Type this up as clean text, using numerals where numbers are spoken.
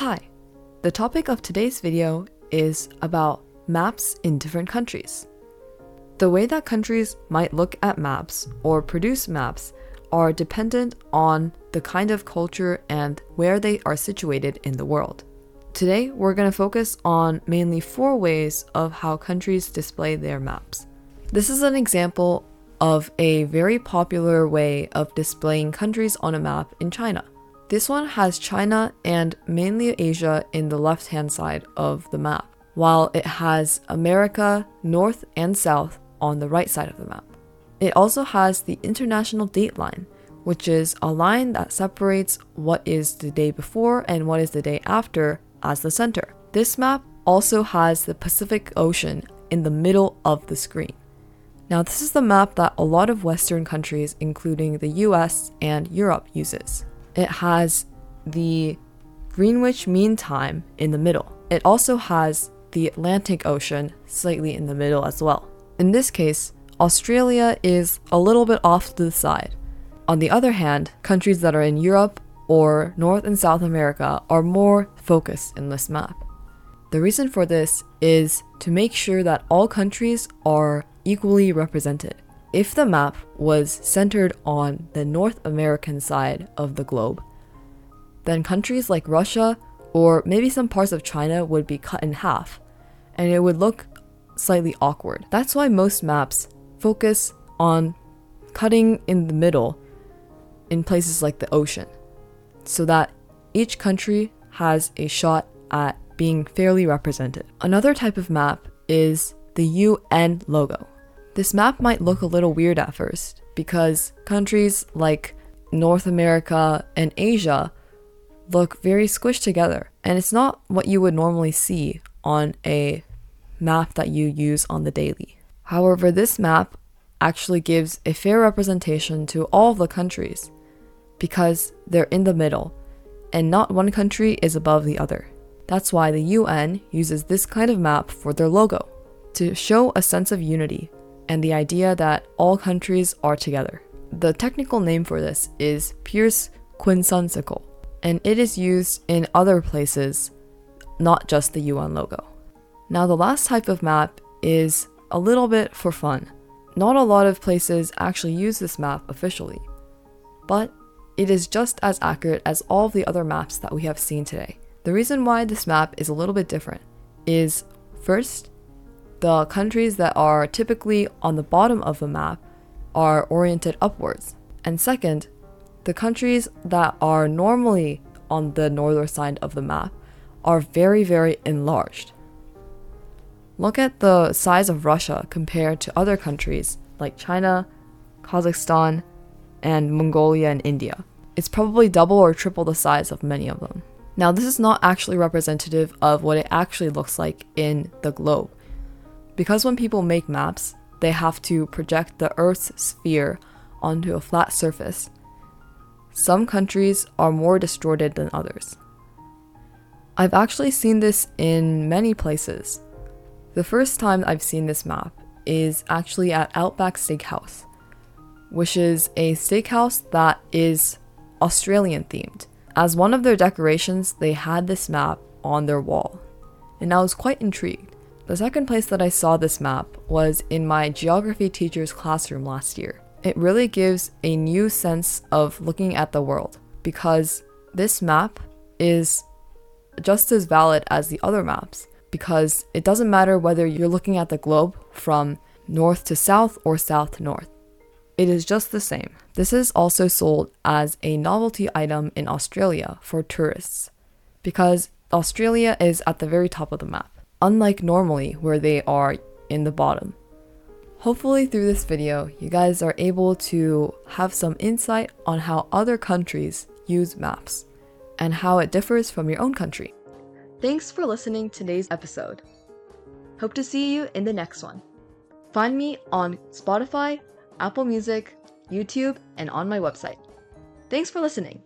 Hi, the topic of today's video is about maps in different countries. The way that countries might look at maps or produce maps are dependent on the kind of culture and where they are situated in the world. Today, we're going to focus on mainly four ways of how countries display their maps. This is an example of a very popular way of displaying countries on a map in China. This one has China and mainly Asia in the left-hand side of the map, while it has America, North and South on the right side of the map. It also has the international date line, which is a line that separates what is the day before and what is the day after as the center. This map also has the Pacific Ocean in the middle of the screen. Now, this is the map that a lot of Western countries, including the US and Europe, uses. It has the Greenwich Mean Time in the middle. It also has the Atlantic Ocean slightly in the middle as well. In this case, Australia is a little bit off to the side. On the other hand, countries that are in Europe or North and South America are more focused in this map. The reason for this is to make sure that all countries are equally represented. If the map was centered on the North American side of the globe, then countries like Russia or maybe some parts of China would be cut in half, and it would look slightly awkward. That's why most maps focus on cutting in the middle in places like the ocean, so that each country has a shot at being fairly represented. Another type of map is the UN logo. This map might look a little weird at first because countries like North America and Asia look very squished together, and it's not what you would normally see on a map that you use on the daily. However, this map actually gives a fair representation to all the countries because they're in the middle and not one country is above the other. That's why the UN uses this kind of map for their logo, to show a sense of unity and the idea that all countries are together. The technical name for this is Pierce Quincuncial, and it is used in other places, not just the UN logo. Now, the last type of map is a little bit for fun. Not a lot of places actually use this map officially, but it is just as accurate as all of the other maps that we have seen today. The reason why this map is a little bit different is, first, the countries that are typically on the bottom of the map are oriented upwards. And second, the countries that are normally on the northern side of the map are very, very enlarged. Look at the size of Russia compared to other countries like China, Kazakhstan, and Mongolia and India. It's probably double or triple the size of many of them. Now, this is not actually representative of what it actually looks like in the globe, because when people make maps, they have to project the Earth's sphere onto a flat surface. Some countries are more distorted than others. I've actually seen this in many places. The first time I've seen this map is actually at Outback Steakhouse, which is a steakhouse that is Australian themed. As one of their decorations, they had this map on their wall, and I was quite intrigued. The second place that I saw this map was in my geography teacher's classroom last year. It really gives a new sense of looking at the world, because this map is just as valid as the other maps, because it doesn't matter whether you're looking at the globe from north to south or south to north. It is just the same. This is also sold as a novelty item in Australia for tourists, because Australia is at the very top of the map, unlike normally where they are in the bottom. Hopefully through this video, you guys are able to have some insight on how other countries use maps and how it differs from your own country. Thanks for listening to today's episode. Hope to see you in the next one. Find me on Spotify, Apple Music, YouTube, and on my website. Thanks for listening.